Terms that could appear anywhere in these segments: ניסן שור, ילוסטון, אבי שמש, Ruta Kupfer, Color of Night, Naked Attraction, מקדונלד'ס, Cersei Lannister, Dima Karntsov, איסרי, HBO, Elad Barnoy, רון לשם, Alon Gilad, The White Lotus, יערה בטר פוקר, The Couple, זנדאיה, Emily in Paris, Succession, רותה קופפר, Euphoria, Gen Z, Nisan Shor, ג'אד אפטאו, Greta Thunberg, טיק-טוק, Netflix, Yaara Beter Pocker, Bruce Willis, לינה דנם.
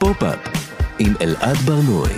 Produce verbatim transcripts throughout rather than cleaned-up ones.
פופ-אפ עם אלעד ברנוי.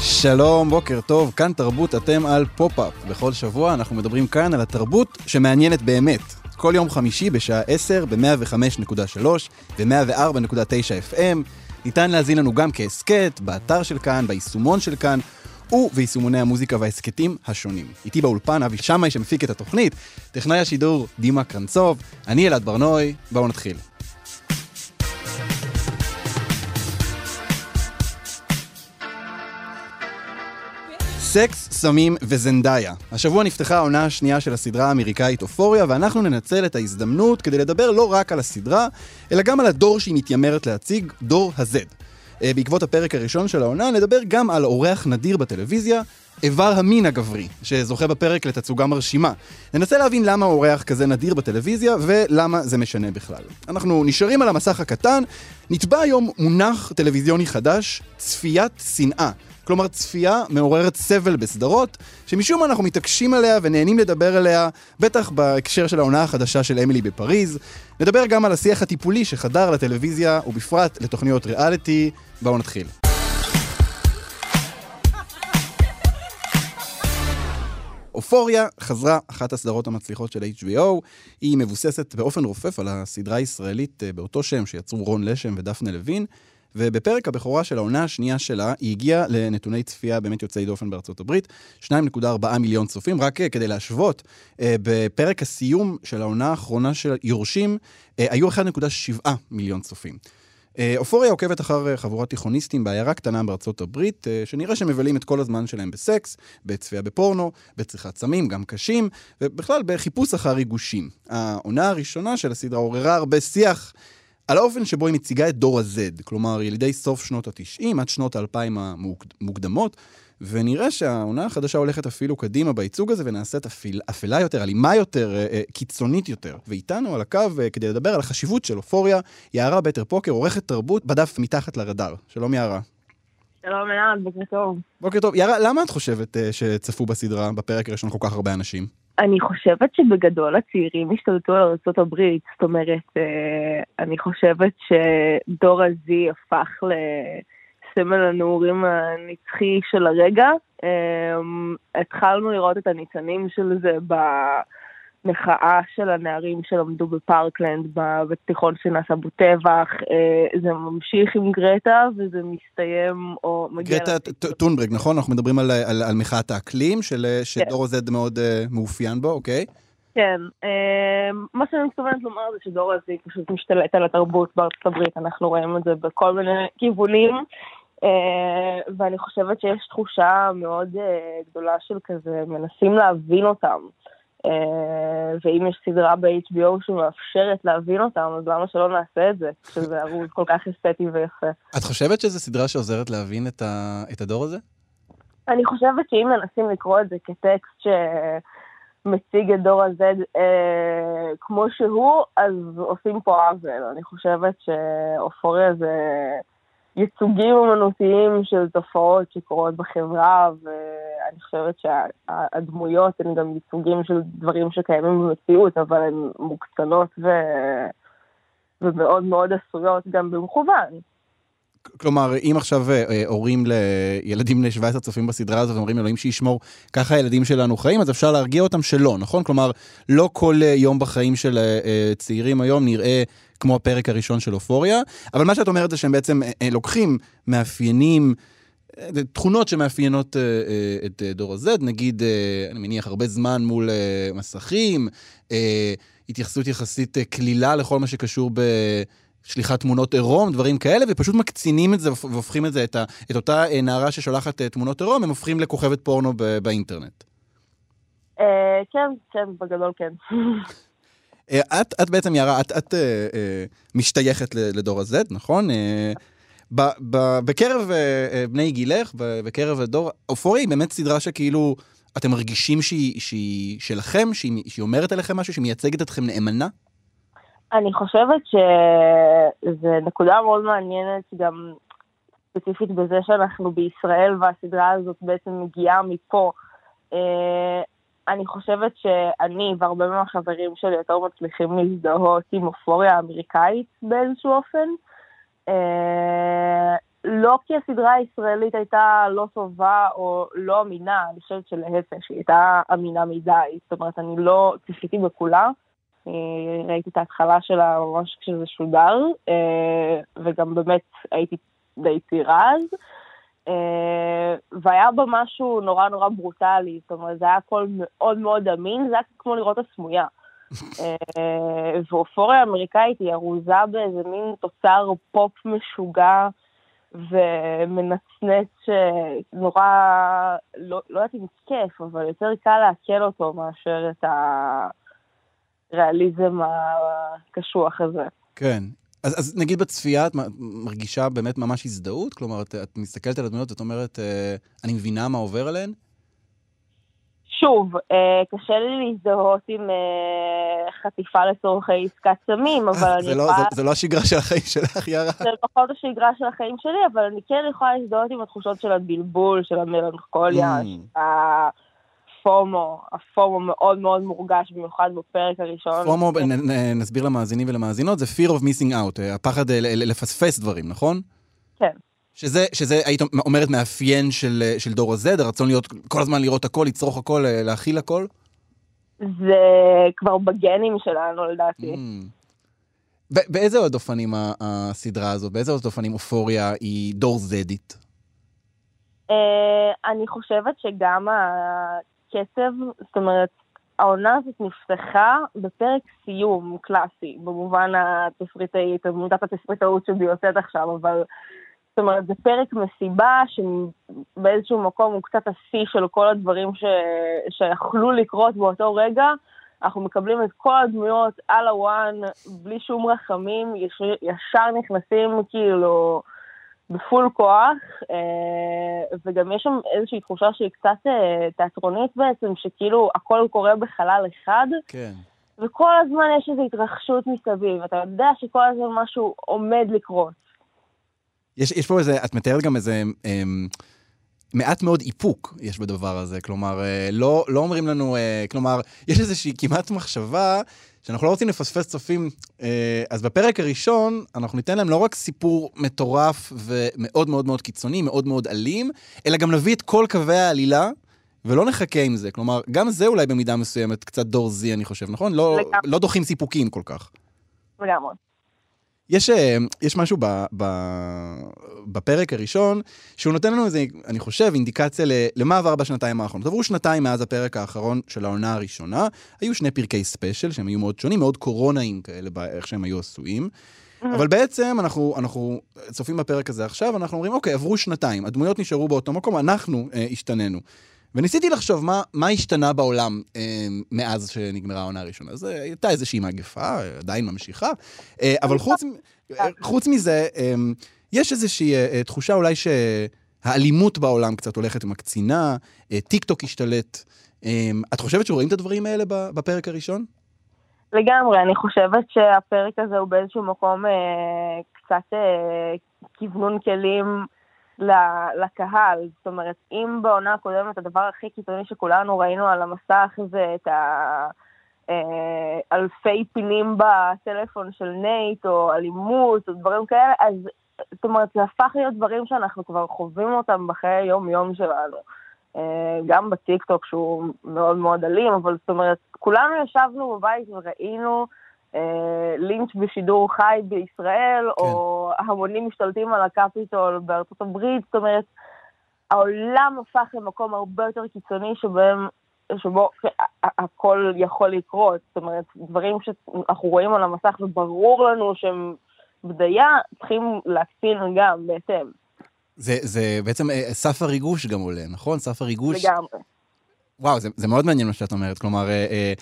שלום, בוקר טוב, כאן תרבות, אתם על פופ-אפ. בכל שבוע אנחנו מדברים כאן על התרבות שמעניינת באמת. כל יום חמישי בשעה עשר ב-מאה וחמש נקודה שלוש ו-מאה וארבע נקודה תשע אף אם. ניתן להזין לנו גם כעסקט, באתר של כאן, ביישומון של כאן, וביישומוני המוזיקה והעסקטים השונים. איתי באולפן אבי שמש שמפיק את התוכנית, טכנאי השידור דימה קרנצוב, אני אלעד ברנוי, בואו נתחיל. סקס, סמים וזנדאיה. השבוע נפתחה העונה השנייה של הסדרה האמריקאית אופוריה, ואנחנו ננצל את ההזדמנות כדי לדבר לא רק על הסדרה, אלא גם על הדור שהיא מתיימרת להציג, דור הזד. בעקבות הפרק הראשון של העונה, נדבר גם על אורח נדיר בטלוויזיה, איבר המין הגברי, שזוכה בפרק לתצוגה מרשימה. ננסה להבין למה אורח כזה נדיר בטלוויזיה, ולמה זה משנה בכלל. אנחנו נשארים על המסך הקטן, נטבע היום מונח טלוויזיוני חדש, צפיית שנאה. כלומר, צפייה מעוררת סבל בסדרות, שמשום מה אנחנו מתעקשים עליה ונהנים לדבר עליה, בטח בהקשר של העונה החדשה של אמילי בפריז. נדבר גם על השיח הטיפולי שחדר לטלוויזיה, ובפרט לתוכניות ריאליטי. בואו נתחיל. אופוריה חזרה אחת הסדרות המצליחות של אייץ' בי או, היא מבוססת באופן רופף על הסדרה הישראלית באותו שם שיצרו רון לשם ודפנה לוין, ובפרק הבכורה של העונה השנייה שלה, היא הגיעה לנתוני צפייה באמת יוצאי דופן בארצות הברית, שתיים נקודה ארבע מיליון צופים, רק כדי להשוות, בפרק הסיום של העונה האחרונה של יורשים, היו אחד נקודה שבע מיליון צופים. אופוריה עוקבת אחר חבורת תיכוניסטים בעיירה קטנה בארצות הברית, שנראה שמבלים את כל הזמן שלהם בסקס, בצפייה בפורנו, בצריכת סמים, גם קשים, ובכלל בחיפוש אחר ריגושים. העונה הראשונה של הסדרה עוררה הרבה שיח, על האופן שבו היא מציגה את דור הזד, כלומר ילידי סוף שנות ה-תשעים עד שנות ה-אלפיים המוקדמות, ונראה שהעונה החדשה הולכת אפילו קדימה בייצוג הזה, ונעשית אפיל, אפלה יותר, אלימה יותר, קיצונית יותר. ואיתנו על הקו, כדי לדבר על החשיבות של אופוריה, יערה בטר פוקר, עורכת תרבות בדף מתחת לרדאר. שלום יערה. שלום יערה, בוקר טוב. בוקר טוב. יערה, למה את חושבת שצפו בסדרה בפרק הראשון כל כך הרבה אנשים? אני חושבת שבגדול הצעירים השתלטו על ארצות הברית, זאת אומרת, אני חושבת שדור הזי הפך לסמל הנעורים הנצחי של הרגע, התחלנו לראות את הניצנים של זה במחאה של הנערים שלמדו בפארקלנד, בתיכון שנעשה בו טבח, זה ממשיך עם גרטה וזה מסתיים או מגיע... גרטה טונברג, נכון? אנחנו מדברים על מחאת האקלים, שדור הזד מאוד מאופיין בו, אוקיי? כן, מה שאני מתכוונת לומר זה שדור הזד פשוט משתלט על התרבות בארצות הברית, אנחנו רואים את זה בכל מיני כיוונים, ואני חושבת שיש תחושה מאוד גדולה של כזה, מנסים להבין אותם. ואם יש סדרה ב-אייץ' בי או שמאפשרת להבין אותם, אז למה שלא נעשה את זה? שזה ערוץ כל כך אסתטי ויפה. את חושבת שזו סדרה שעוזרת להבין את הדור הזה? אני חושבת שאם מנסים לקרוא את זה כטקסט שמציג את דור הזה כמו שהוא, אז עושים פה עוול. אני חושבת שאופוריה זה ייצוגים אומנותיים של תופעות שקורות בחברה, ואני חושבת שהדמויות הן גם ייצוגים של דברים שקיימים במציאות, אבל הן מוקצנות ו... ומאוד מאוד עשויות גם במכוון. כלומר, אם עכשיו הורים לילדים בני שבע עשרה צופים בסדרה הזאת, ואומרים אלוהים שישמור, ככה הילדים שלנו חיים, אז אפשר להרגיע אותם שלא, נכון? כלומר, לא כל יום בחיים של צעירים היום נראה כמו הפרק הראשון של אופוריה, אבל מה שאת אומרת זה שהם בעצם לוקחים מאפיינים, תכונות שמאפיינות את דור הזד, נגיד, אני מניח, הרבה זמן מול מסכים, התייחסות יחסית כלילה לכל מה שקשור ב... שליחת תמונות עירום, דברים כאלה, ופשוט מקצינים את זה, והופכים את זה, את, ה, את אותה נערה ששולחת תמונות עירום, הם הופכים לכוכבת פורנו ב, באינטרנט. אה, כן, כן, בגדול כן. אה, את, את בעצם, יערה, את, את אה, אה, משתייכת לדור הזד, נכון? אה, ב, ב, בקרב אה, בני גילך, בקרב הדור, אופוריה היא באמת סדרה שכאילו, אתם מרגישים שהיא, שהיא שלכם, שהיא, שהיא אומרת עליכם משהו, שהיא מייצגת אתכם נאמנה? אני חושבת שזה נקודה מאוד מעניינת גם ספציפית בזה שאנחנו בישראל והסדרה הזאת בעצם מגיעה מפה. אני חושבת שאני והרבה מהחברים שלי יותר מצליחים להזדהות עם אופוריה האמריקאית באיזשהו אופן. לא כי הסדרה הישראלית הייתה לא טובה או לא אמינה, אני חושבת שלהפך, היא הייתה אמינה מדי, זאת אומרת, אני לא צפיתי בכולה, ראיתי את ההתחלה שלה ממש כשזה שודר, וגם באמת הייתי די צעירה אז, והיה בה משהו נורא נורא ברוטלי, זאת אומרת, זה היה הכל מאוד מאוד אמין, זה היה כמו לראות הסמויה. ואופוריה האמריקאית היא ארוזה באיזה מין תוצר פופ משוגע, ומנצנץ שנורא, לא, לא יודעת אם כיף, אבל יותר קל להקל אותו מאשר את הריאליזם הקשוח הזה. כן. אז, אז נגיד בצפייה, את מרגישה באמת ממש הזדהות? כלומר, את, את מסתכלת על הדמויות, את אומרת, אני מבינה מה עובר עליהן? שוב, קשה לי להזדהות עם חטיפה לצורכי עסקת סמים, אבל אני... זה לא השגרה של החיים שלך, יערה? זה פחות השגרה של החיים שלי, אבל אני כן יכולה להזדהות עם התחושות של הבלבול, של המלנכוליה, הפומו, הפומו מאוד מאוד מורגש, במיוחד בפרק הראשון. פומו, נסביר למאזינים ולמאזינות, זה fear of missing out, הפחד לפספס דברים, נכון? כן. שזה, שזה, היית אומרת, מאפיין של, של דור הזד, הרצון להיות, כל הזמן לראות הכל, לצרוך הכל, להכיל הכל? זה כבר בגנים שלנו, לדעתי. Mm. ב- באיזה עוד אופנים הסדרה הזו, באיזה עוד אופנים אופוריה היא דור זדית? Uh, אני חושבת שגם הקצב, זאת אומרת, העונה הזאת נפתחה בפרק סיום קלאסי, במובן התסריטאית, במובן התסריטאות שבי יוצאת עכשיו, אבל... זאת אומרת, זה פרק מסיבה שבאיזשהו מקום הוא קצת השיא של כל הדברים ש... שיכלו לקרות באותו רגע. אנחנו מקבלים את כל הדמויות על הוואן, בלי שום רחמים, יש... ישר נכנסים כאילו בפול כוח, וגם יש שם איזושהי תחושה שהיא קצת תיאטרונית בעצם, שכאילו הכל קורה בחלל אחד. כן. וכל הזמן יש איזו התרחשות מסביב, אתה יודע שכל הזמן משהו עומד לקרות. יש, יש פה איזה, את מתארת גם איזה, אה, מעט מאוד איפוק יש בדבר הזה, כלומר, אה, לא, לא אומרים לנו, אה, כלומר, יש איזושהי כמעט מחשבה שאנחנו לא רוצים לפספס צופים, אה, אז בפרק הראשון אנחנו ניתן להם לא רק סיפור מטורף ומאוד מאוד מאוד קיצוני, מאוד מאוד אלים, אלא גם נביא את כל קווי העלילה, ולא נחכה עם זה, כלומר, גם זה אולי במידה מסוימת קצת דור זי, אני חושב, נכון? לא, לא דוחים סיפוקים כל כך. לגמרי. יש, יש משהו ב, ב, בפרק הראשון, שהוא נותן לנו איזה, אני חושב, אינדיקציה למה עבר בשנתיים האחרונות. עברו שנתיים מאז הפרק האחרון של העונה הראשונה, היו שני פרקי ספיישל, שהם היו מאוד שונים, מאוד קורונאים כאלה, איך שהם היו עשויים. אבל בעצם אנחנו, אנחנו צופים בפרק הזה עכשיו, אנחנו אומרים, אוקיי, עברו שנתיים, הדמויות נשארו באותו מקום, אנחנו אה, השתננו. וניסיתי לחשוב מה, מה השתנה בעולם אה, מאז שנגמרה העונה הראשונה. אז הייתה איזושהי מגפה, עדיין ממשיכה, אה, אבל חוץ, חוץ מזה, אה, יש איזושהי אה, תחושה אולי שהאלימות בעולם קצת הולכת מקצינה, אה, טיק-טוק השתלט. אה, את חושבת שרואים את הדברים האלה בפרק הראשון? לגמרי, אני חושבת שהפרק הזה הוא באיזשהו מקום אה, קצת אה, כיוונון כלים, לקהל, זאת אומרת, אם בעונה הקודמת הדבר הכי קיצוני שכולנו ראינו על המסך זה את אלפי פינים בטלפון של נייט או אלימות או דברים כאלה, אז זאת אומרת, זה הפך להיות דברים שאנחנו כבר חווים אותם בחיי היום-יום שלנו. גם בטיקטוק שהוא מאוד מאוד אלים, אבל זאת אומרת, כולנו ישבנו בבית וראינו לינץ' בשידור חי בישראל, או המונים משתלטים על הקפיטול בארצות הברית, זאת אומרת, העולם הפך למקום הרבה יותר קיצוני שבו הכל יכול לקרות, זאת אומרת, דברים שאנחנו רואים על המסך וברור לנו שהם בדייה, צריכים להקצין גם בהתאם. זה בעצם סף הריגוש גם עולה, נכון? סף הריגוש... לגמרי. וואו, זה, זה מאוד מעניין מה שאת אומרת, כלומר, אה, אה,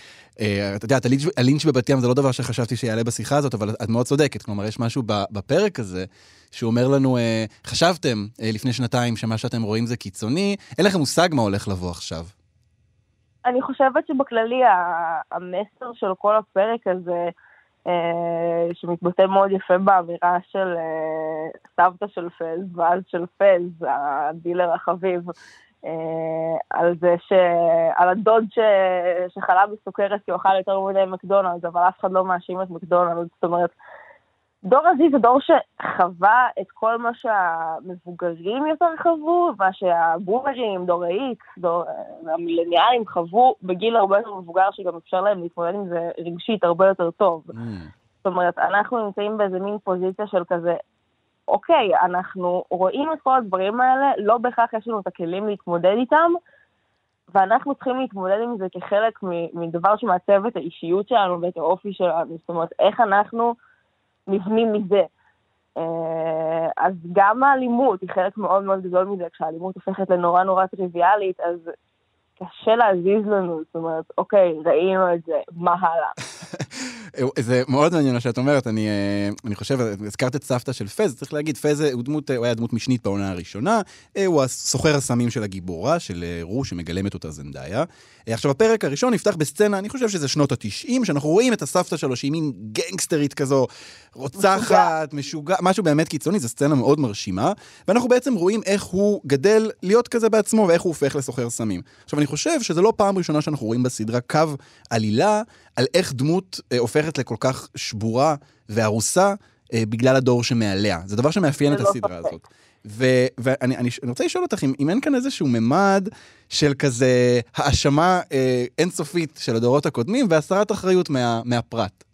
אה, אתה יודע, את הלינץ', הלינץ' בבת ים זה לא דבר שחשבתי שיעלה בשיחה הזאת, אבל את מאוד צודקת, כלומר, יש משהו בפרק הזה, שהוא אומר לנו, אה, חשבתם אה, לפני שנתיים שמה שאתם רואים זה קיצוני, אין לכם מושג מה הולך לבוא עכשיו. אני חושבת שבכללי, המסר של כל הפרק הזה, שמתבטא מאוד יפה באווירה של סבתא של פז, ואז של פז, הדילר החביב, על זה שעל הדוד שחלה בסוכרת כי הוא אכל יותר מדי מקדונלדס, אבל אף אחד לא מאשים את מקדונלדס. זאת אומרת, דור הזה זה דור שחווה את כל מה שהמבוגרים יותר חוו, מה שהבומרים, דור ה-X, המילניאלים חוו בגיל הרבה יותר מבוגר, שגם אפשר להם להתמודד עם זה רגשית הרבה יותר טוב. Mm. זאת אומרת, אנחנו נמצאים באיזה מין פוזיציה של כזה, אוקיי, אנחנו רואים את כל הדברים האלה, לא בהכרח יש לנו את הכלים להתמודד איתם, ואנחנו צריכים להתמודד עם זה כחלק מדבר שמעצב את האישיות שלנו ואת האופי שלנו. זאת אומרת, איך אנחנו נבנים מזה. אז גם האלימות היא חלק מאוד מאוד גדול מזה, כשהאלימות הופכת לנורא נורא טריוויאלית, אז קשה להזיז לנו. זאת אומרת, אוקיי, ראינו את זה, מה הלאה? זה מאוד מעניין שאת אומרת, אני, אני חושב, הזכרת את סבתא של פז, צריך להגיד, פז הוא דמות, הוא היה דמות משנית בעונה הראשונה, הוא הסוחר הסמים של הגיבורה, של רו, שמגלמת אותה זנדאיה. עכשיו, הפרק הראשון נפתח בסצנה, אני חושב שזה שנות התשעים, שאנחנו רואים את הסבתא שלו, שהיא מין גנגסטרית כזו, רוצחת, משוגע, משהו באמת קיצוני, זו סצנה מאוד מרשימה, ואנחנו בעצם רואים איך הוא גדל להיות כזה בעצמו, ואיך הוא הופך לסוחר סמים. עכשיו, אני חושב שזה לא פעם ראשונה שאנחנו רואים בסדרה קו עלילה, על איך דמות הופכת לכל כך שבורה והרוסה בגלל הדור שמעליה. זה דבר שמאפיין את הסדרה הזאת. ואני רוצה לשאול אותך, אם אין כאן איזשהו ממד של כזה האשמה אינסופית של הדורות הקודמים, והסרת אחריות מהפרט.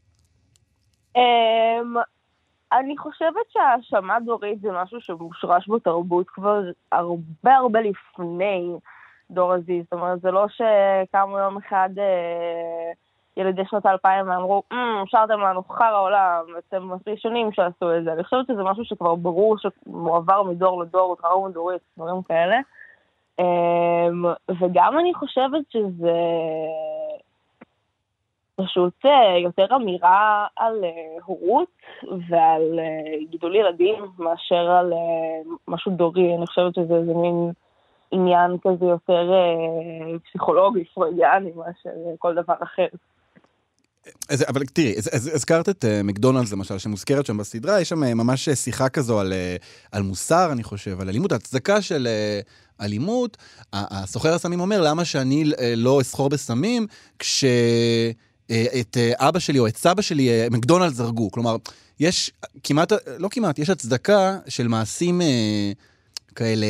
אני חושבת שהאשמה דורית זה משהו שמושרש בתרבות כבר הרבה הרבה לפני דור הזיז. זאת אומרת, זה לא שקמו יום אחד ילדי שנות האלפיים ואמרו, שרתם לנו חר העולם, אתם ראשונים שעשו את זה. אני חושבת שזה משהו שכבר ברור שמועבר מדור לדור, תראו מדורית, דברים כאלה. וגם אני חושבת שזה פשוט יותר אמירה על הורות ועל גידול ילדים מאשר על משהו דורי. אני חושבת שזה איזה מין עניין כזה יותר פסיכולוגי, פרוידיאני, מאשר כל דבר אחר. אז, אבל תראי, אז, אז, הזכרת את uh, מקדונלדס למשל, שמוזכרת שם בסדרה, יש שם uh, ממש שיחה כזו על, uh, על מוסר, אני חושב, על אלימות, הצדקה של uh, אלימות, הסוחר הסמים אומר, למה שאני uh, לא אסחור בסמים, כש... את אבא שלי או את סבא שלי, מקדונלדס זרגו. כלומר, יש כמעט, לא כמעט, יש הצדקה של מעשים כאלה,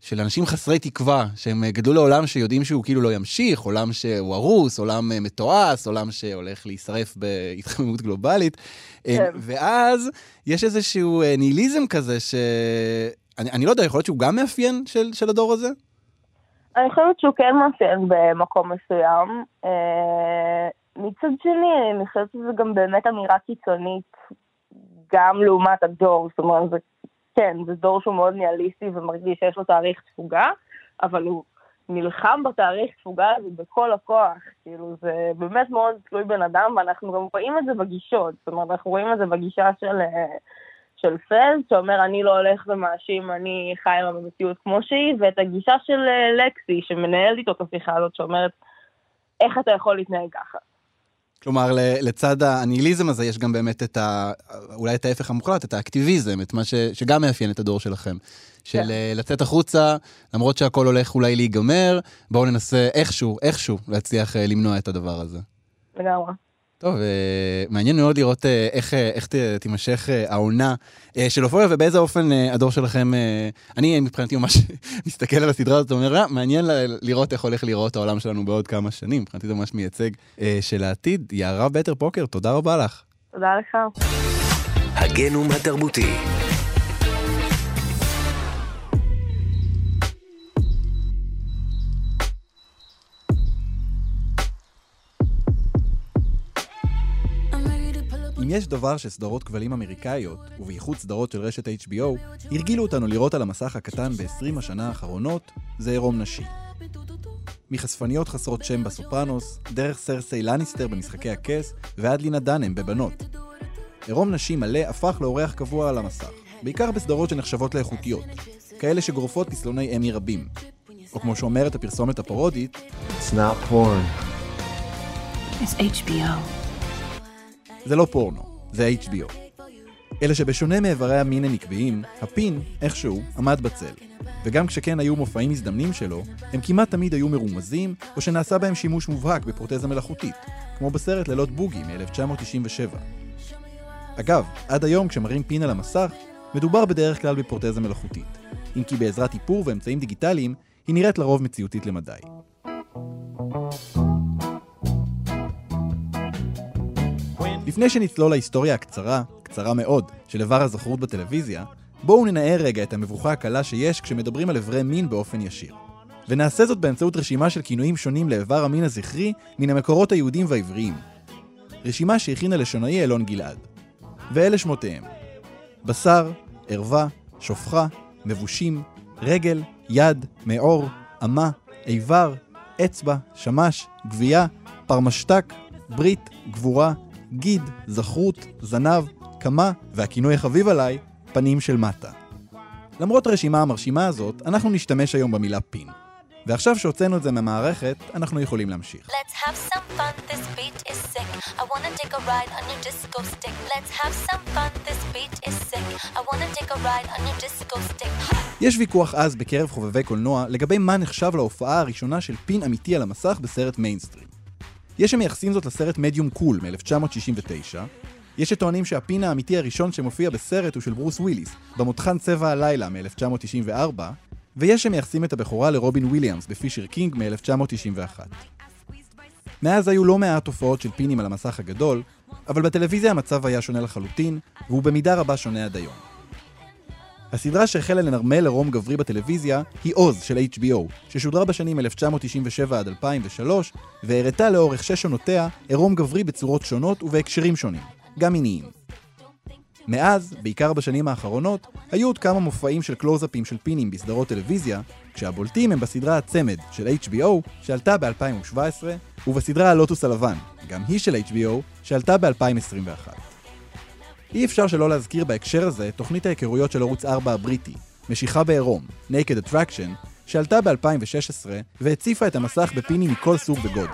של אנשים חסרי תקווה, שהם גדלו לעולם שיודעים שהוא כאילו לא ימשיך, עולם שהוא הרוס, עולם מתועס, עולם שהולך להישרף בהתחממות גלובלית. ואז יש איזשהו ניהיליזם כזה, שאני לא יודע, יכול להיות שהוא גם מאפיין של, של הדור הזה? אני חושבת שהוא כן מאפיין במקום מסוים. מצד שני, אני חושבת שזה גם באמת אמירה קיצונית, גם לעומת הדור. זאת אומרת, זה, כן, זה דור שהוא מאוד ניאליסטי ומרגיש שיש לו תאריך תפוגה, אבל הוא נלחם בתאריך תפוגה הזה בכל הכוח. כאילו, זה באמת מאוד תלוי בן אדם, ואנחנו גם רואים את זה בגישות. זאת אומרת, אנחנו רואים את זה בגישה של, של פז, שאומר, אני לא הולך ומאשים, אני חי עם המציאות כמו שהיא, ואת הגישה של לקסי, שמנהלת איתו את השיחה הזאת, שאומרת, איך אתה יכול להתנהג ככה? כלומר, לצד הניהיליזם הזה יש גם באמת את ה... אולי את ההפך המוחלט, את האקטיביזם, את מה ש... שגם מאפיין את הדור שלכם. של yeah. לצאת החוצה, למרות שהכל הולך אולי להיגמר, בואו ננסה איכשהו, איכשהו, להצליח למנוע את הדבר הזה. לגמרי. טוב, מעניין מאוד לראות איך, איך תימשך העונה של אופוריה, ובאיזה אופן הדור שלכם, אני מבחינתי ממש מסתכל על הסדרה הזאת, ואומר, לא, מעניין לראות איך הולך לראות העולם שלנו בעוד כמה שנים, מבחינתי זה ממש מייצג של העתיד. יערה בטר פוקר, תודה רבה לך. תודה לך. הגנום התרבותי. אם יש דבר שסדרות כבלים אמריקאיות, ובייחוד סדרות של רשת אייץ' בי או, הרגילו אותנו לראות על המסך הקטן ב-עשרים השנה האחרונות, זה עירום נשי. מחשפניות חסרות שם בסופרנוס, דרך סרסי לניסטר במשחקי הכס, ועד לינה דנם בבנות. עירום נשי מלא הפך לאורח קבוע על המסך, בעיקר בסדרות שנחשבות לאיכותיות, כאלה שגורפות פסלוני אמי רבים. או כמו שאומרת הפרסומת הפרודית, It's not porn. It's אייץ' בי או. זה לא פורנו, זה אייץ' בי או. אלא שבשונה מאיברי המין הנקביים, הפין, איכשהו, עמד בצל. וגם כשכן היו מופעים מזדמנים שלו, הם כמעט תמיד היו מרומזים, או שנעשה בהם שימוש מובהק בפרוטזה מלאכותית, כמו בסרט לילות בוגי מ-אלף תשע מאות תשעים ושבע. אגב, עד היום כשמראים פין על המסך, מדובר בדרך כלל בפרוטזה מלאכותית, אם כי בעזרת איפור ואמצעים דיגיטליים, היא נראית לרוב מציאותית למדי. לפני שנצלול להיסטוריה הקצרה, קצרה מאוד, של איבר הזכרות בטלוויזיה, בואו ננער רגע את המבוכה הקלה שיש כשמדברים על איברי מין באופן ישיר. ונעשה זאת באמצעות רשימה של כינויים שונים לאיבר המין הזכרי מן המקורות היהודים והעבריים. רשימה שהכין הלשונאי אלון גלעד. ואלה שמותיהם: בשר, ערווה, שופחה, מבושים, רגל, יד, מאור, אמה, איבר, אצבע, שמש, גבייה, פרמשתק, ברית, גבורה, גיד, זכרות, זנב, כמה, והכינוי החביב עליי, פנים של מטה. למרות הרשימה המרשימה הזאת, אנחנו נשתמש היום במילה פין. ועכשיו שהוצאנו את זה מהמערכת, אנחנו יכולים להמשיך. Let's have some fun, this beat is sick. I wanna take a ride on your disco stick. Let's have some fun, this beat is sick. I wanna take a ride on your disco stick. יש ויכוח אז בקרב חובבי קולנוע לגבי מה נחשב להופעה הראשונה של פין אמיתי על המסך בסרט מיינסטרים. יש שמייחסים זאת לסרט מדיום קול מ-אלף תשע מאות שישים ותשע, יש שטוענים שהפין האמיתי הראשון שמופיע בסרט הוא של ברוס וויליס, במותחן צבע הלילה מ-אלף תשע מאות תשעים וארבע, ויש שמייחסים את הבכורה לרובין וויליאמס בפישר קינג מ-אלף תשע מאות תשעים ואחת. מאז היו לא מעט תופעות של פינים על המסך הגדול, אבל בטלוויזיה המצב היה שונה לחלוטין, והוא במידה רבה שונה עד היום. הסדרה שהחלה לנרמל לרום גברי בטלוויזיה היא עוז של אייץ' בי או, ששודרה בשנים אלף תשע מאות תשעים ושבע עד אלפיים ושלוש, והראתה לאורך שש עונותיה עירום גברי בצורות שונות ובהקשרים שונים, גם מיניים. מאז, בעיקר בשנים האחרונות, היו עוד כמה מופעים של קלוזאפים של פינים בסדרות טלוויזיה, כשהבולטים הם בסדרה הצמד של אייץ' בי או, שעלתה ב-אלפיים ושבע עשרה, ובסדרה הלוטוס הלבן, גם היא של אייץ' בי או, שעלתה ב-אלפיים עשרים ואחת. אי אפשר שלא להזכיר בהקשר הזה תוכנית ההיכרויות של ערוץ ארבע הבריטי, משיכה בעירום, Naked Attraction, שעלתה ב-אלפיים ושש עשרה והציפה את המסך בפינים מכל סוג וגודל.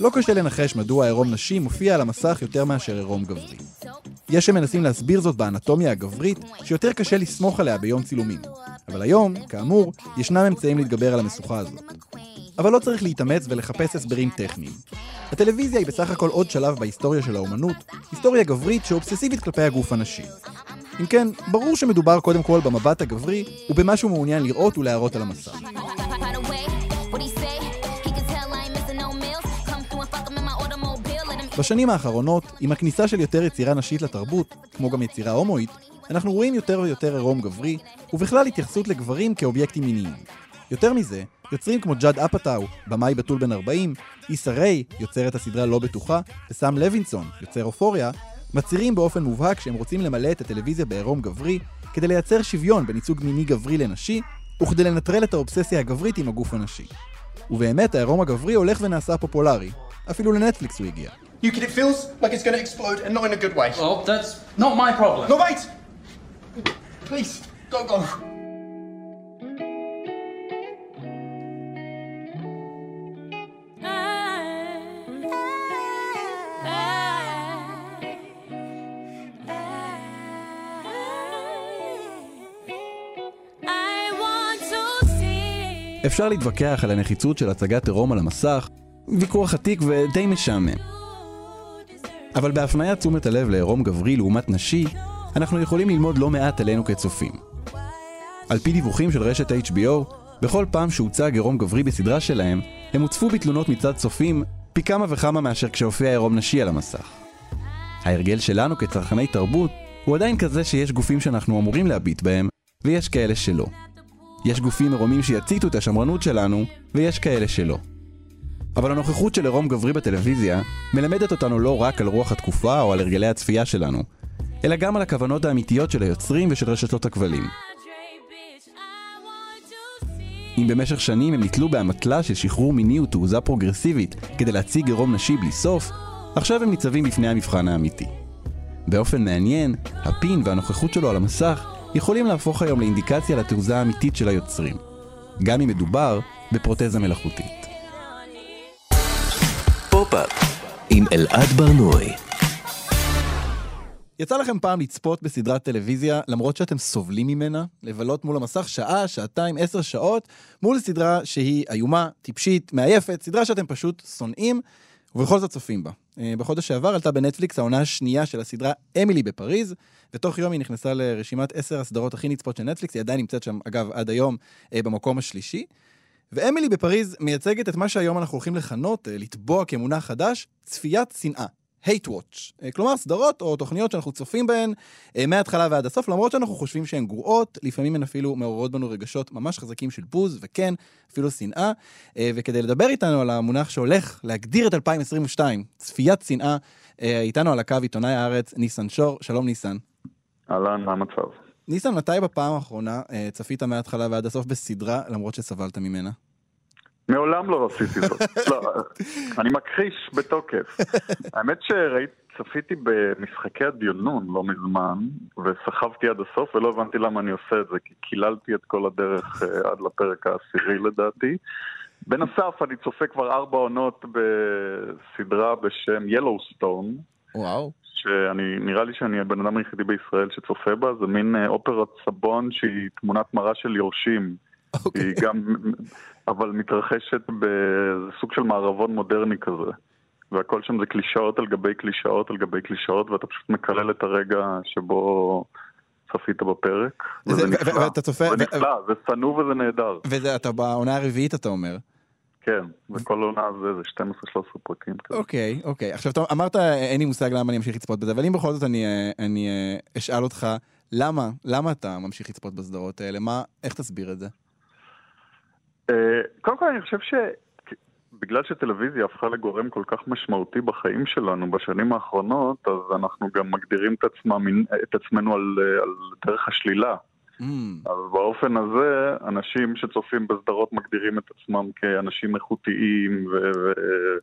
לא קשה לנחש מדוע העירום נשים מופיע על המסך יותר מאשר עירום גברי. יש שמנסים להסביר זאת באנטומיה הגברית שיותר קשה לסמוך עליה ביום צילומים, אבל היום, כאמור, ישנם אמצעים להתגבר על המשוכה הזאת. אבל לא צריך להתאמץ ולחפש הסברים טכניים. הטלוויזיה היא בסך הכל עוד שלב בהיסטוריה של האומנות, היסטוריה גברית שאובססיבית כלפי הגוף הנשי. אם כן, ברור שמדובר קודם כל במבט הגברי ובמה שהוא מעוניין לראות ולהראות על המסך. בשנים האחרונות, עם הכניסה של יותר יצירה נשית לתרבות, כמו גם יצירה הומואית, אנחנו רואים יותר ויותר עירום גברי, ובכלל התייחסות לגברים כאובייקטים מיניים. יותר מזה, יוצרים כמו ג'אד אפטאו, במאי בתול בן ארבעים, איסרי, יוצרת הסדרה לא בטוחה, וסם לוינסון, יוצר אופוריה, מצהירים באופן מובהק שהם רוצים למלא את הטלוויזיה בעירום גברי, כדי לייצר שוויון בין ייצוג מיני גברי לנשי, וכדי לנטרל את האובססיה הגברית עם הגוף הנשי. ובאמת, העירום הגברי הולך ונעשה פופולרי. אפילו לנטפליקס הוא הגיע. You can it feels like it's going to explode and not in a good way. Oh, that's not my problem. No wait. Please, go go. אפשר להתווכח על הנחיצות של הצגת עירום על המסך, ויכוח עתיק ודי משעמם. אבל בהפניית תשומת הלב לעירום גברי לעומת נשי, אנחנו יכולים ללמוד לא מעט עלינו כצופים. על פי דיווחים של רשת אייץ' בי או, בכל פעם שהוצג עירום גברי בסדרה שלהם, הם הוצפו בתלונות מצד צופים פי כמה וכמה מאשר כשהופיע עירום נשי על המסך. ההרגל שלנו כצרכני תרבות הוא עדיין כזה שיש גופים שאנחנו אמורים להביט בהם, ויש כאלה שלא. יש גופים עירומים שיציתו את השמרנות שלנו, ויש כאלה שלא. אבל הנוכחות של עירום גברי בטלוויזיה מלמדת אותנו לא רק על רוח התקופה או על הרגלי הצפייה שלנו, אלא גם על הכוונות האמיתיות של היוצרים ושל רשתות הכבלים. אם במשך שנים הם נתלו באמתלה של שחרור מיני ותעוזה פרוגרסיבית כדי להציג עירום נשי בלי סוף, עכשיו הם ניצבים בפני המבחן האמיתי. באופן מעניין, הפין והנוכחות שלו על המסך יכולים להפוך היום לאינדיקציה לתעוזה האמיתית של היוצרים. גם אם מדובר בפרוטזה מלאכותית. פופ-אפ עם אלעד ברנוי. יצא לכם פעם לצפות בסדרת טלוויזיה, למרות שאתם סובלים ממנה, לבלות מול המסך שעה, שעתיים, עשר שעות, מול סדרה שהיא איומה, טיפשית, מעייפת, סדרה שאתם פשוט שונאים, ובכל זאת צופים בה. בחודש שעבר עלתה בנטפליקס העונה השנייה של הסדרה אמילי בפריז, ותוך יום היא נכנסה לרשימת עשר הסדרות הכי נצפות של נטפליקס, היא עדיין נמצאת שם, אגב, עד היום, במקום השלישי. ואמילי בפריז מייצגת את מה שהיום אנחנו הולכים לכנות, לטבוע כמונח חדש, צפיית שנאה. hate watch. כלומר, סדרות או תוכניות שאנחנו צופים בהן מההתחלה ועד הסוף, למרות שאנחנו חושבים שהן גרועות, לפעמים הן אפילו מעוררות בנו רגשות ממש חזקים של בוז, וכן, אפילו שנאה. וכדי לדבר איתנו על המונח שהולך להגדיר את אלפיים עשרים ושתיים, צפיית שנאה, איתנו על הקו עיתונאי הארץ, ניסן שור. שלום ניסן. אלן, מה המצב? ניסן, מתי בפעם האחרונה צפית מההתחלה ועד הסוף בסדרה, למרות שסבלת ממנה? מעולם לא רציתי זאת. לא, אני מכחיש בתוקף. האמת שראיתי, צפיתי במשחקי הדיונון לא מזמן, וסחבתי עד הסוף, ולא הבנתי למה אני עושה את זה, כי קיללתי את כל הדרך עד לפרק העשירי לדעתי. בנוסף, אני צופה כבר ארבע עונות בסדרה בשם ילוסטון. וואו. שאני, נראה לי שאני הבן אדם היחידי בישראל שצופה בה, זה מין אופרת סבון שהיא תמונת מראה של יורשים. Okay. היא גם, אבל מתרחשת בסוג של מערבון מודרני כזה. והכל שם זה קלישאות על גבי קלישאות על גבי קלישאות, ואתה פשוט מקלל את הרגע שבו צפית בפרק. וזה, וזה נפלא, ו- ו- צופה, זה ו- נפלא, ו- זה סנוב וזה נהדר. וזה, אתה בעונה הרביעית אתה אומר. כן, וכל עונה הזה זה שתים עשרה שלוש עשרה פרקים. אוקיי, אוקיי. עכשיו, אמרת, אין לי מושג למה אני אמשיך לצפות בזה, אבל אם בכל זאת אני אשאל אותך, למה, למה אתה ממשיך לצפות בסדרות האלה? מה, איך תסביר את זה? קודם כל, אני חושב שבגלל שטלוויזיה הפכה לגורם כל כך משמעותי בחיים שלנו בשנים האחרונות, אז אנחנו גם מגדירים את עצמנו על דרך השלילה. Mm. אז באופן הזה, אנשים שצופים בסדרות מגדירים את עצמם כאנשים איכותיים ו- ו-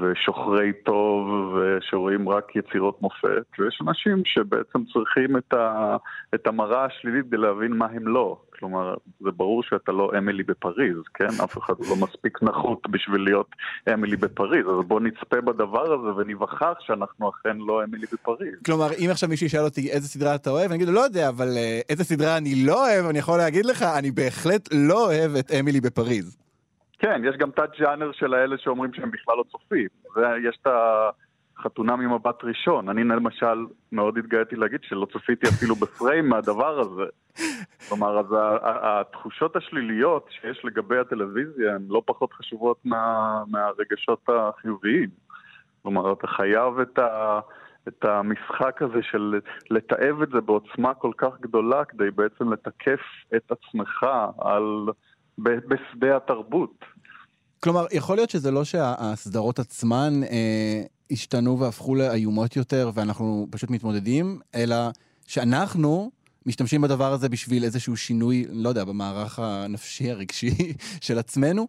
ושוחרי טוב ושרואים רק יצירות מופת, ויש אנשים שבעצם צריכים את, ה- את המראה השלילית כדי להבין מה הם לא. כלומר, זה ברור שאתה לא אמילי בפריז, כן? אף אחד לא מספיק נחות בשביל להיות אמילי בפריז, אז בוא נצפה בדבר הזה ונבחר שאנחנו אכן לא אמילי בפריז. כלומר, אם עכשיו מישהו ישאל אותי איזה סדרה אתה אוהב, אני אגיד, לא יודע, אבל איזה סדרה אני לא אוהב, אני יכול להגיד לך, אני בהחלט לא אוהב את אמילי בפריז. כן, יש גם תת ג'אנר של האלה שאומרים שהם בכלל לא צופים, ויש את ה... חתונה ממבט ראשון. אני למשל מאוד התגאיתי להגיד שלא צפיתי אפילו בפריים מהדבר הזה. כלומר, אז התחושות השליליות שיש לגבי הטלוויזיה הן לא פחות חשובות מה, מהרגשות החיוביים. כלומר, אתה חייב את, ה, את המשחק הזה של לתאב את זה בעוצמה כל כך גדולה כדי בעצם לתקף את עצמך על, ב, בשדה התרבות. כלומר, יכול להיות שזה לא שהסדרות עצמן... אה... השתנו והפכו לאיומות יותר, ואנחנו פשוט מתמודדים, אלא שאנחנו משתמשים בדבר הזה בשביל איזשהו שינוי, לא יודע, במערך הנפשי הרגשי של עצמנו?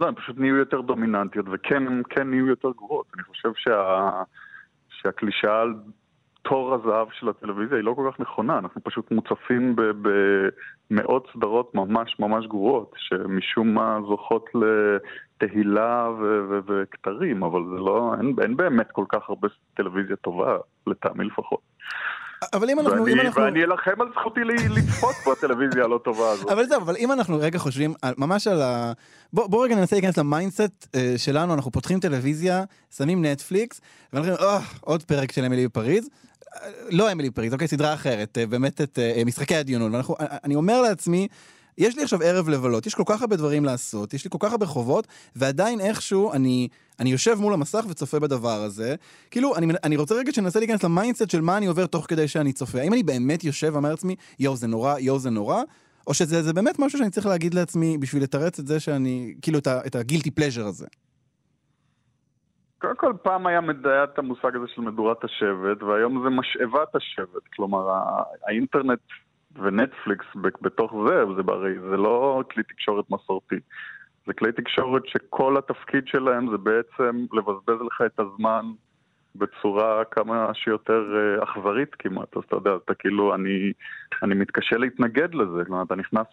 לא, הם פשוט נהיו יותר דומיננטיות, וכן הם כן נהיו יותר גרועות. אני חושב שה... שהקלישה על תור הזהב של הטלוויזיה היא לא כל כך נכונה. אנחנו פשוט מוצפים במאות סדרות ממש ממש גרועות, שמשום מה זוכות ל... תהילה וכתרים, אבל זה לא, אין, אין באמת כל כך הרבה טלוויזיה טובה, לטעמי לפחות. אבל אם אנחנו, ואני, אם אנחנו... ואני אלחם על זכותי לצפות בטלוויזיה הלא טובה הזאת. אבל זה, אבל אם אנחנו רגע חושבים, ממש על ה... בוא, בוא רגע ננסה להיכנס למיינדסט שלנו, אנחנו פותחים טלוויזיה, שמים נטפליקס, ואנחנו אומרים, oh, עוד פרק של אמילי בפריז, לא אמילי בפריז, אוקיי, סדרה אחרת, באמת את משחקי הדיונון, ואנחנו, אני אומר לעצמי, יש לי עכשיו ערב לבלות, יש כל כך הרבה דברים לעשות, יש לי כל כך הרבה חובות, ועדיין איכשהו אני, אני יושב מול המסך וצופה בדבר הזה. כאילו, אני, אני רוצה רגע שננסה להיכנס למיינדסט של מה אני עובר תוך כדי שאני צופה. האם אני באמת יושב ואומר לעצמי, יו, זה נורא, יו, זה נורא, או שזה, זה באמת משהו שאני צריך להגיד לעצמי בשביל לתרץ את זה שאני, כאילו, את ה, את הגילטי פלז'ר הזה. קודם כל, פעם היה מדעי את המושג הזה של מדורת השבט, והיום זה משאבת השבט. כלומר, האינטרנט ונטפליקס בתוך זה, זה בריא, זה לא כלי תקשורת מסורתי. זה כלי תקשורת שכל התפקיד שלהם זה בעצם לבזבז לך את הזמן בצורה כמה שיותר אכברית כמעט, אז אתה יודע, אתה כאילו, אני, אני מתקשה להתנגד לזה, כלומר, אתה נכנס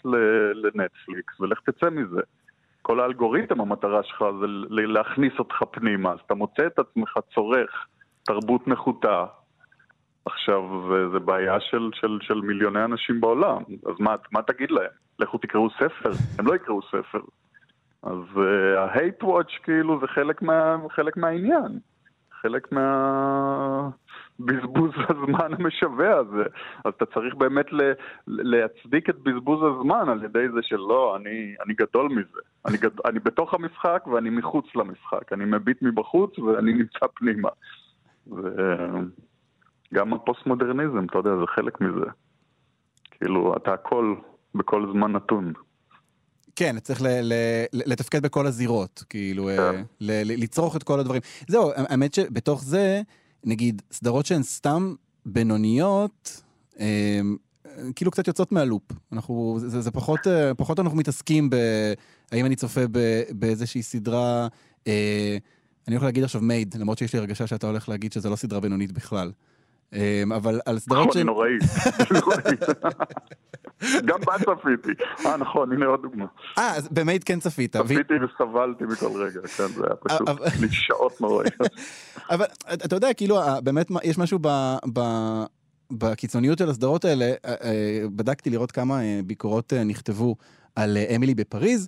לנטפליקס ולך תצא מזה. כל האלגוריתם, המטרה שלך זה להכניס אותך פנימה, אז אתה מוצא את עצמך צורך תרבות נחותה. עכשיו, זה, זה בעיה של, של, של מיליוני אנשים בעולם, אז מה, מה תגיד להם? לכו תקראו ספר, הם לא יקראו ספר. אז ה-hate watch כאילו זה חלק מה, חלק מהעניין. חלק מהבזבוז הזמן המשווה הזה. אז אתה צריך באמת להצדיק את בזבוז הזמן על ידי זה שלא, אני, אני גדול מזה. אני, גד... אני בתוך המשחק ואני מחוץ למשחק. אני מביט מבחוץ ואני נמצא פנימה. וגם הפוסט-מודרניזם, אתה יודע, זה חלק מזה. כאילו, אתה הכל בכל זמן נתון. כן, צריך לתפקד בכל הזירות, כאילו, לצרוך את כל הדברים. זהו, האמת שבתוך זה, נגיד, סדרות שהן סתם בינוניות, כאילו קצת יוצאות מהלופ. זה פחות אנחנו מתעסקים בהאם אני צופה באיזושהי סדרה, אני הולך להגיד עכשיו מייד, למרות שיש לי הרגשה שאתה הולך להגיד שזה לא סדרה בינונית בכלל. אבל על סדרות ש... נוראי, נוראי. גם בה צפיתי. אה, נכון, הנה עוד דוגמה. אה, אז במאית כן צפית. צפיתי וסבלתי מכל רגע, כן, זה היה פשוט לשעות נוראי. אבל אתה יודע, כאילו, באמת יש משהו בקיצוניות של הסדרות האלה, בדקתי לראות כמה ביקורות נכתבו על אמילי בפריז,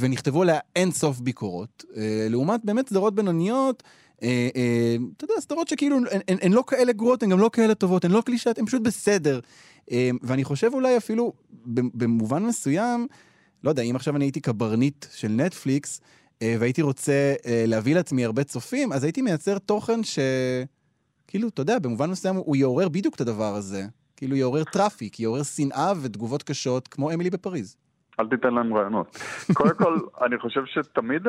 ונכתבו עליה אינסוף ביקורות. לעומת באמת סדרות בינוניות, אתה יודע, סדרות שכאילו הן לא כאלה גרועות, הן גם לא כאלה טובות, הן לא קלישאות, הן פשוט בסדר. ואני חושב אולי אפילו במובן מסוים, לא יודע, אם עכשיו אני הייתי קברנית של נטפליקס, והייתי רוצה להביא לעצמי הרבה צופים, אז הייתי מייצר תוכן שכאילו, אתה יודע, במובן מסוים הוא יעורר בדיוק את הדבר הזה. כאילו יעורר טראפיק, יעורר שנאה ותגובות קשות, כמו אמילי בפריז. אל תיתן להם רעיונות. קודם כל, אני חושב שתמיד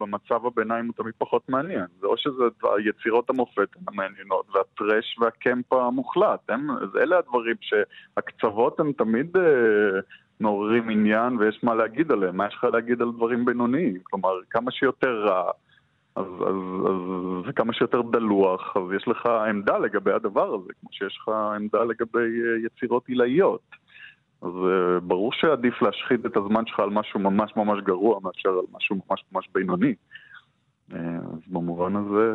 במצב הביניים הוא תמיד פחות מעניין. זה או שזה יצירות המופת המעניינות, והטרש והקמפ המוחלט. אלה הדברים שהקצוות הם תמיד מעוררים עניין, ויש מה להגיד עליהם. מה יש לך להגיד על דברים בינוניים? כלומר, כמה שיותר רע, וכמה שיותר דלוח, אז יש לך עמדה לגבי הדבר הזה, כמו שיש לך עמדה לגבי יצירות עילאיות. אז ברור שעדיף להשחית את הזמן שלך על משהו ממש ממש גרוע מאשר על משהו ממש ממש בינוני. אז במובן הזה...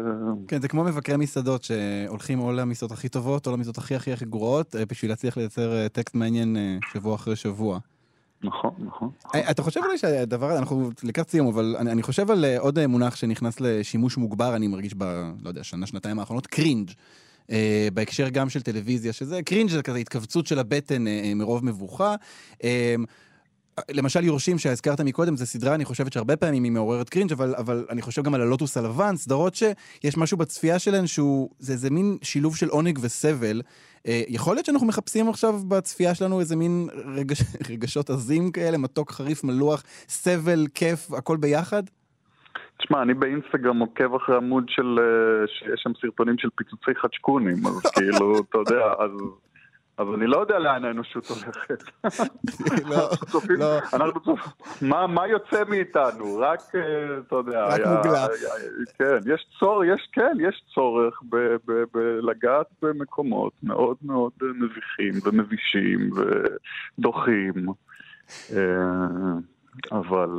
כן, זה כמו מבקרי מסעדות שהולכים או למסעדות הכי טובות או למסעדות הכי הכי הכי גרועות בשביל להצליח לייצר טקסט מעניין שבוע אחרי שבוע. נכון, נכון. אתה חושב עלי שהדבר הזה, אנחנו לקראת סיום, אבל אני חושב על עוד מונח שנכנס לשימוש מוגבר, אני מרגיש ב, לא יודע, שנה, שנתיים האחרונות, קרינג'. בהקשר גם של טלוויזיה, שזה קרינג' זה כזה התכווצות של הבטן מרוב מבוכה. למשל יורשים שהזכרת מקודם, זה סדרה, אני חושבת שהרבה פעמים היא מעוררת קרינג', אבל, אבל אני חושב גם על הלוטוס הלבן, סדרות שיש משהו בצפייה שלהן שהוא, זה, זה מין שילוב של עונג וסבל. יכול להיות שאנחנו מחפשים עכשיו בצפייה שלנו איזה מין רגש, רגשות עזים כאלה, מתוק, חריף, מלוח, סבל, כיף, הכל ביחד? תשמע, אני באינסטגרם עוקב אחרי עמוד של, שיש שם סרטונים של פיצוצי חצ'קונים, אז כאילו, אתה יודע, אז, אז אני לא יודע לאן האנושות הולכת. אנחנו צופים, מה יוצא מאיתנו? רק, אתה יודע, רק מוגלה. כן, יש צורך, יש, כן, יש צורך בלגעת במקומות מאוד מאוד מביכים ומבישים ודוחים. אבל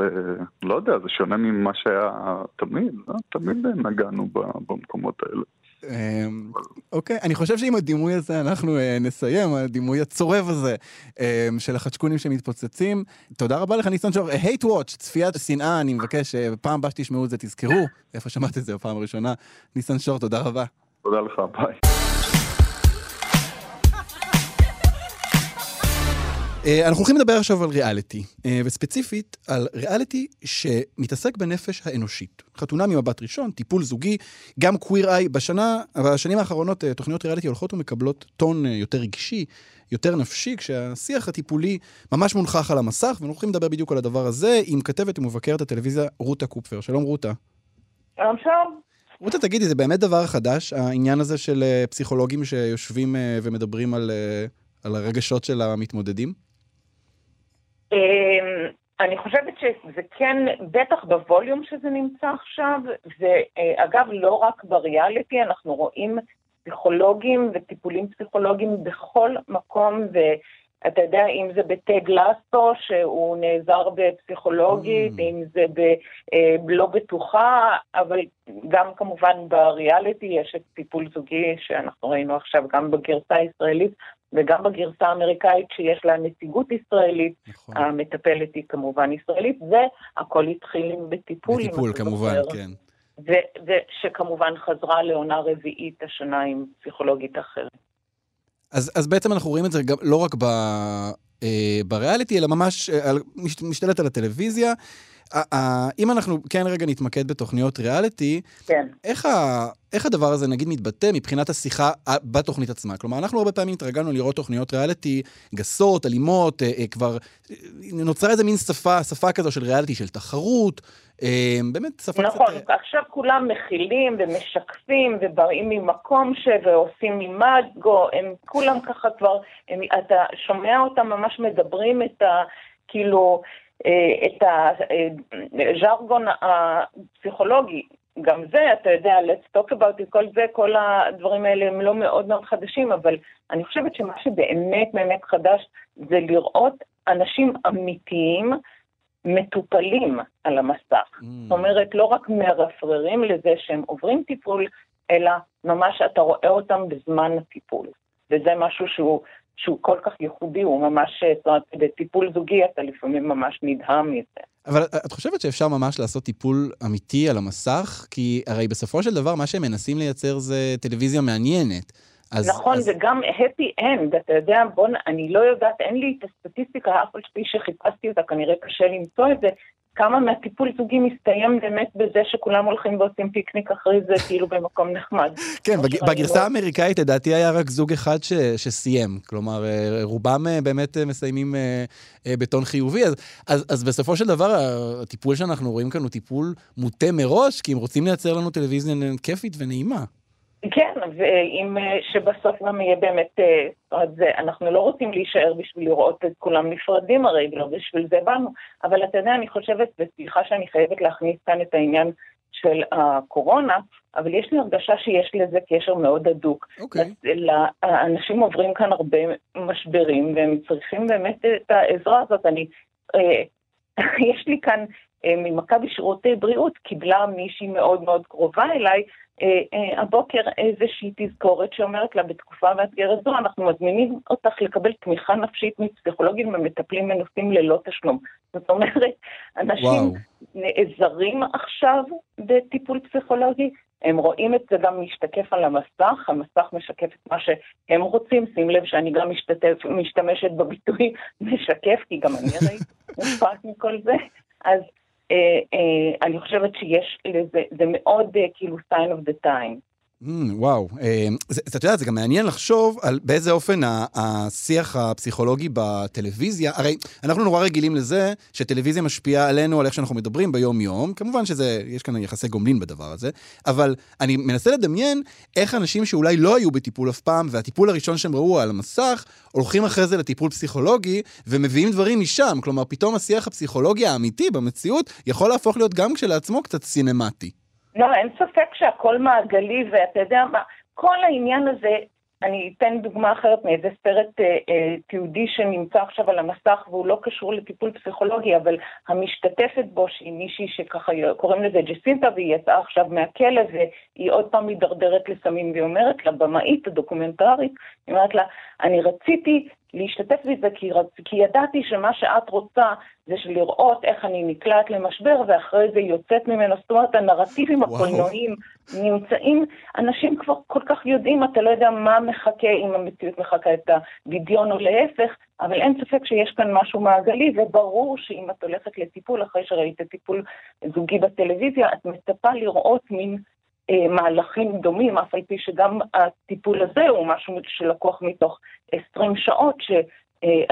לא יודע, זה שונה ממה שהיה תמיד, תמיד נגענו במקומות האלה. אוקיי, אני חושב שעם הדימוי הזה אנחנו נסיים, הדימוי הצורב הזה של החצ'קונים שמתפוצצים. תודה רבה לך, ניסן שור. Hate Watch, צפיית שנאה, אני מבקש, פעם הבאה שתשמעו את זה, תזכרו איפה שמעת את זה בפעם הראשונה. ניסן שור, תודה רבה. תודה לך, ביי. אנחנו הולכים לדבר עכשיו על ריאליטי, וספציפית על ריאליטי שמתעסק בנפש האנושית. חתונה ממבט ראשון, טיפול זוגי, גם קוויר איי. בשנה, בשנים האחרונות תוכניות ריאליטי הולכות ומקבלות טון יותר רגשי, יותר נפשי, כשהשיח הטיפולי ממש מונחח על המסך, ואנחנו הולכים לדבר בדיוק על הדבר הזה, עם כתבת ומבקרת הטלוויזיה רותה קופפר. שלום רותה. שלום שלום. רותה, תגידי, זה באמת דבר חדש, העניין הזה של פסיכולוגים שיושבים ומדברים על, על הרגשות של המתמודדים? אני חושבת שזה כן, בטח בווליום שזה נמצא עכשיו, ואגב לא רק בריאליטי, אנחנו רואים פסיכולוגים וטיפולים פסיכולוגיים בכל מקום, ואתה יודע, אם זה בטד לאסו, שהוא נעזר בפסיכולוגית, mm. אם זה ב, אה, לא בטוחה, אבל גם כמובן בריאליטי יש את טיפול זוגי, שאנחנו ראינו עכשיו גם בגרסה הישראלית, וגם בגרסה האמריקאית שיש לה נציגות ישראלית, נכון. המטפלת היא כמובן ישראלית, והכל התחיל בטיפול. בטיפול כמובן, זוכר. כן. ו- ושכמובן חזרה לעונה רביעית השנה עם פסיכולוגית אחרת. אז, אז בעצם אנחנו רואים את זה גם, לא רק ב, אה, בריאליטי, אלא ממש אה, מש, משתלט על הטלוויזיה. אה, אה, אם אנחנו כן רגע נתמקד בתוכניות ריאליטי, כן. איך, ה, איך הדבר הזה נגיד מתבטא מבחינת השיחה בתוכנית עצמה? כלומר, אנחנו הרבה פעמים התרגלנו לראות תוכניות ריאליטי גסות, אלימות, אה, אה, כבר אה, נוצרה איזה מין שפה, שפה כזו של ריאליטי, של תחרות, באמת ספק... נכון, עכשיו כולם מכילים ומשקפים וברעים ממקום ש... ועושים ממגו, הם כולם ככה כבר, הם, אתה שומע אותם ממש מדברים את ה... כאילו, את הז'רגון הפסיכולוגי. גם זה, אתה יודע, let's talk about it, כל זה, כל הדברים האלה הם לא מאוד מאוד חדשים, אבל אני חושבת שמה שבאמת באמת חדש זה לראות אנשים אמיתיים, מטופלים על המסך. Mm. זאת אומרת, לא רק מרפררים לזה שהם עוברים טיפול, אלא ממש אתה רואה אותם בזמן הטיפול. וזה משהו שהוא, שהוא כל כך ייחודי, הוא ממש, זאת אומרת, בטיפול זוגי אתה לפעמים ממש נדהם מזה. אבל את חושבת שאפשר ממש לעשות טיפול אמיתי על המסך? כי הרי בסופו של דבר מה שהם מנסים לייצר זה טלוויזיה מעניינת. אז, נכון, אז... זה גם happy end, אתה יודע, בוא, אני לא יודעת, אין לי את הסטטיסטיקה, אף על פי שחיפשתי אותה, כנראה קשה למצוא את זה, כמה מהטיפול זוגי מסתיים באמת בזה שכולם הולכים ועושים פיקניק אחרי זה, כאילו במקום נחמד. כן, בג... בגרסה לא... האמריקאית, לדעתי היה רק זוג אחד ש... שסיים, כלומר, רובם באמת מסיימים בטון חיובי, אז, אז, אז בסופו של דבר, הטיפול שאנחנו רואים כאן הוא טיפול מוטה מראש, כי הם רוצים לייצר לנו טלוויזיה כיפית ונעימה. כן, ואם שבסוף גם יהיה באמת, אנחנו לא רוצים להישאר בשביל לראות את כולם נפרדים הרי, לא בשביל זה באנו, אבל אתה יודע, אני חושבת, וסליחה שאני חייבת להכניס כאן את העניין של הקורונה, אבל יש לי הרגשה שיש לזה קשר מאוד הדוק. Okay. האנשים עוברים כאן הרבה משברים, והם צריכים באמת את העזרה הזאת. אני, יש לי כאן ממכבי שירותי בריאות, קיבלה מישהי מאוד מאוד קרובה אליי, הבוקר איזושהי תזכורת שאומרת לה, בתקופה מאתגרת זו, אנחנו מזמינים אותך לקבל תמיכה נפשית מפסיכולוגים ומטפלים מנוסים ללא תשלום. זאת אומרת, אנשים נעזרים עכשיו בטיפול פסיכולוגי, הם רואים את זה גם משתקף על המסך, המסך משקף את מה שהם רוצים, שים לב שאני גם משתתף, משתמשת בביטוי משקף, כי גם אני ראיתי מופעת מכל זה, אז אני חושבת שיש לזה, זה מאוד כאילו sign of the time. וואו, אתה יודע, זה גם מעניין לחשוב על באיזה אופן השיח הפסיכולוגי בטלוויזיה, הרי אנחנו נורא רגילים לזה שטלוויזיה משפיעה עלינו על איך שאנחנו מדברים ביום-יום, כמובן שזה, יש כאן יחסי גומלין בדבר הזה, אבל אני מנסה לדמיין איך אנשים שאולי לא היו בטיפול אף פעם, והטיפול הראשון שהם ראו על המסך, הולכים אחרי זה לטיפול פסיכולוגי, ומביאים דברים משם, כלומר פתאום השיח הפסיכולוגי האמיתי במציאות יכול להפוך להיות גם כשלעצמו קצת סינמטי. לא, אין ספק שהכל מעגלי, ואתה יודע מה, כל העניין הזה, אני אתן דוגמה אחרת מאיזה סרט אה, אה, תיעודי שנמצא עכשיו על המסך, והוא לא קשור לטיפול פסיכולוגי, אבל המשתתפת בו, שהיא מישהי שככה קוראים לזה ג'סינטה, והיא יצאה עכשיו מהכלא, והיא עוד פעם מדרדרת לסמים, והיא אומרת לה, במאית הדוקומנטרית, היא אומרת לה, אני רציתי להשתתף בזה, כי, רצ... כי ידעתי שמה שאת רוצה, זה שלראות איך אני נקלעת למשבר, ואחרי זה יוצאת ממנו, זאת אומרת, הנרטיבים הקולנועיים נמצאים, אנשים כבר כל כך יודעים, אתה לא יודע מה מחכה, אם המציאות מחכה את הבידיון או להפך, אבל אין ספק שיש כאן משהו מעגלי, וברור שאם את הולכת לטיפול, אחרי שראית טיפול זוגי בטלוויזיה, את מצפה לראות מין מהלכים דומים, אף על פי שגם הטיפול הזה הוא משהו שלקוח מתוך עשרים שעות,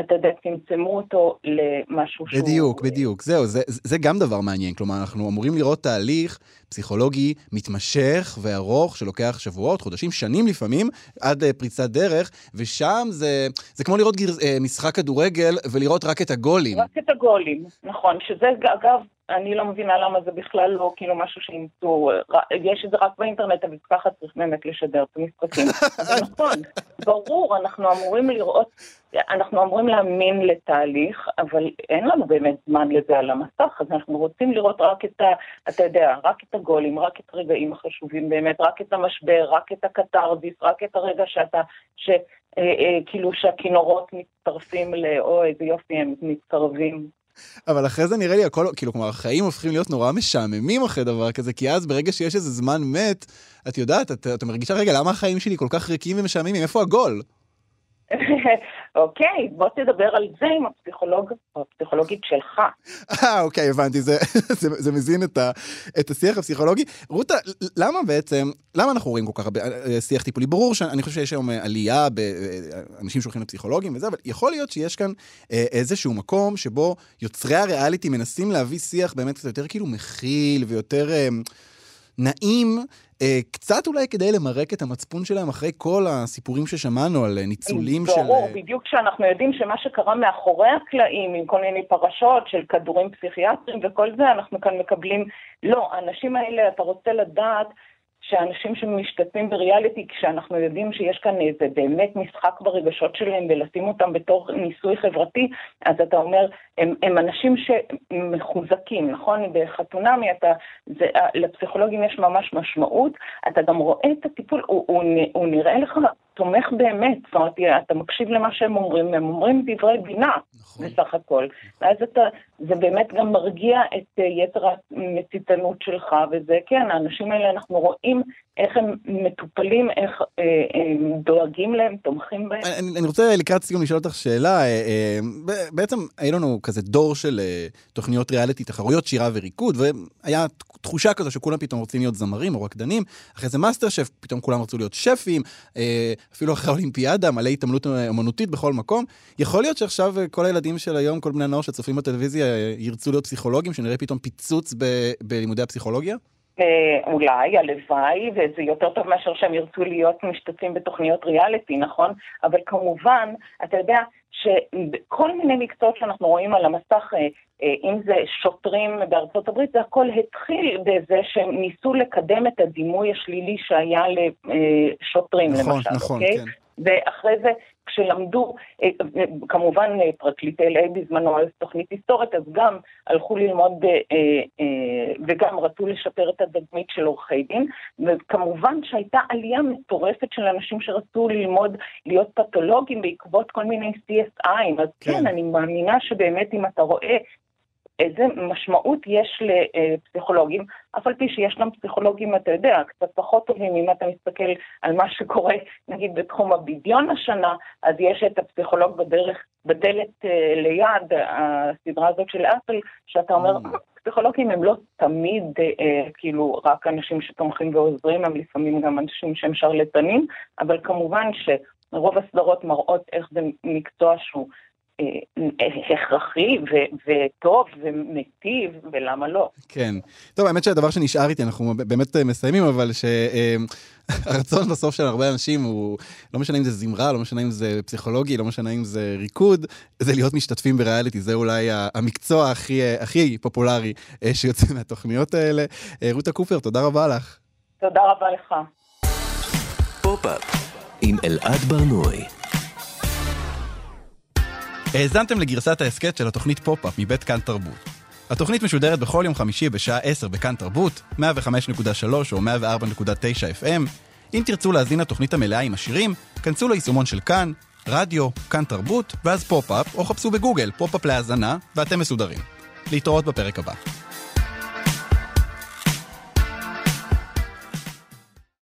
אתה יודע, תמצמו אותו למשהו שהוא... בדיוק, בדיוק. זהו, זה, זה גם דבר מעניין. כלומר, אנחנו אמורים לראות תהליך פסיכולוגי מתמשך וארוך, שלוקח שבועות, חודשים, שנים לפעמים, עד פריצת דרך, ושם זה, זה כמו לראות משחק כדורגל ולראות רק את הגולים. רק את הגולים, נכון. שזה, אגב, אני לא מבינה למה זה בכלל לא, כאילו משהו שימצאו, יש את זה רק באינטרנט, אבל ככה צריך באמת לשדר את המשחקים. זה נכון, ברור, אנחנו אמורים לראות, אנחנו אמורים להאמין לתהליך, אבל אין לנו באמת זמן לזה על המסך, אז אנחנו רוצים לראות רק את ה, אתה יודע, רק את הגולים, רק את הרגעים החשובים באמת, רק את המשבר, רק את הקטרדיס, רק את הרגע שאתה, ש, אה, אה, כאילו שהכינורות מצטרפים לאו, איזה יופי, הם מצטרבים. אבל אחרי זה נראה לי הכל, כאילו, כלומר, החיים הופכים להיות נורא משעממים אחרי דבר כזה, כי אז ברגע שיש איזה זמן מת, את יודעת, את, את מרגישה רגע, למה החיים שלי כל כך ריקים ומשעממים? איפה הגול? אוקיי, בוא תדבר על זה עם הפסיכולוג, או הפסיכולוגית שלך. אה, אוקיי, הבנתי, זה, זה, זה מזין את, ה, את השיח הפסיכולוגי. רוטה, למה בעצם, למה אנחנו רואים כל כך שיח טיפולי? ברור שאני חושב שיש היום עלייה באנשים שהולכים לפסיכולוגים וזה, אבל יכול להיות שיש כאן איזשהו מקום שבו יוצרי הריאליטי מנסים להביא שיח באמת קצת יותר כאילו מכיל ויותר נעים, קצת אולי כדי למרק את המצפון שלהם אחרי כל הסיפורים ששמענו על ניצולים של... ברור, בדיוק שאנחנו יודעים שמה שקרה מאחורי הקלעים, עם כל מיני פרשות של כדורים פסיכיאטרים וכל זה, אנחנו כאן מקבלים, לא, האנשים האלה, אתה רוצה לדעת שהאנשים שמשתתפים בריאליטי, כשאנחנו יודעים שיש כאן איזה באמת משחק ברגשות שלהם, ולשים אותם בתור ניסוי חברתי, אז אתה אומר, הם, הם אנשים שמחוזקים, נכון? בחתונמי, אתה, זה, לפסיכולוגים יש ממש משמעות, אתה גם רואה את הטיפול, הוא, הוא, הוא נראה לך תומך באמת, זאת אומרת, אתה מקשיב למה שהם אומרים, הם אומרים דברי בינה, נכון. בסך הכל, ואז אתה, זה באמת גם מרגיע את יתר המציתנות שלך, וזה כן, האנשים האלה אנחנו רואים איך הם מטופלים, איך אה, אה, דואגים להם, תומכים בהם. אני, אני רוצה לקראת סיום לשאול אותך שאלה, אה, אה, בעצם היה לנו כזה דור של אה, תוכניות ריאליטי, תחרויות שירה וריקוד, והיה תחושה כזו שכולם פתאום רוצים להיות זמרים או רקדנים, אחרי זה מאסטר שף, פתאום כולם רצו להיות שפים, אה, אפילו אחרי האולימפיאדה, מלא התעמלות אמנותית בכל מקום. יכול להיות שעכשיו כל הילדים של היום, כל בני הנוער שצופים בטלוויזיה, ירצו להיות פסיכולוגים, שנראה פתאום פיצוץ ב- בלימודי הפסיכולוגיה? אולי, הלוואי, וזה יותר טוב מאשר שהם ירצו להיות משתתפים בתוכניות ריאליטי, נכון? אבל כמובן, אתה יודע, שכל מיני מקצועות שאנחנו רואים על המסך, אם זה שוטרים בארצות הברית, זה הכל התחיל בזה שהם ניסו לקדם את הדימוי השלילי שהיה לשוטרים, נכון, למשל, נכון, אוקיי? כן. ואחרי זה, כשלמדו, כמובן פרקליטי אל איי בזמנו על תוכנית היסטורית, אז גם הלכו ללמוד וגם רצו לשפר את הדגמית של עורכי דין, וכמובן שהייתה עלייה מטורפת של אנשים שרצו ללמוד להיות פתולוגים בעקבות כל מיני סי אס איי, אז כן, כן אני מאמינה שבאמת אם אתה רואה איזה משמעות יש לפסיכולוגים, אף על פי שיש גם פסיכולוגים, אתה יודע, קצת פחות טובים, אם אתה מסתכל על מה שקורה, נגיד, בתחום הבידיון השנה, אז יש את הפסיכולוג בדרך, בדלת ליד, הסדרה הזאת של אפל, שאתה אומר, פסיכולוגים הם לא תמיד, כאילו, רק אנשים שתומכים ועוזרים, הם לפעמים גם אנשים שהם שרלטנים, אבל כמובן שרוב הסדרות מראות איך זה מקצוע שהוא, הכרחי וטוב ומטיב, ולמה לא? כן. טוב, האמת שהדבר שנשאר איתי, אנחנו באמת מסיימים, אבל שהרצון בסוף של הרבה אנשים הוא, לא משנה אם זה זמרה, לא משנה אם זה פסיכולוגי, לא משנה אם זה ריקוד, זה להיות משתתפים בריאליטי, זה אולי המקצוע הכי, הכי פופולרי שיוצא מהתוכניות האלה. רותה קופר, תודה רבה לך. תודה רבה לך. פופ-אפ עם אלעד ברנוי. האזנתם לגרסת ההסקט של התוכנית פופ-אפ מבית כאן תרבות. התוכנית משודרת בכל יום חמישי בשעה עשר בכאן תרבות, מאה וחמש נקודה שלוש או מאה וארבע נקודה תשע אף אם. אם תרצו להזין לתוכנית המלאה עם השירים, כנסו ליישומון של כאן, רדיו, כאן תרבות, ואז פופ-אפ, או חפשו בגוגל פופ-אפ להזנה, ואתם מסודרים. להתראות בפרק הבא.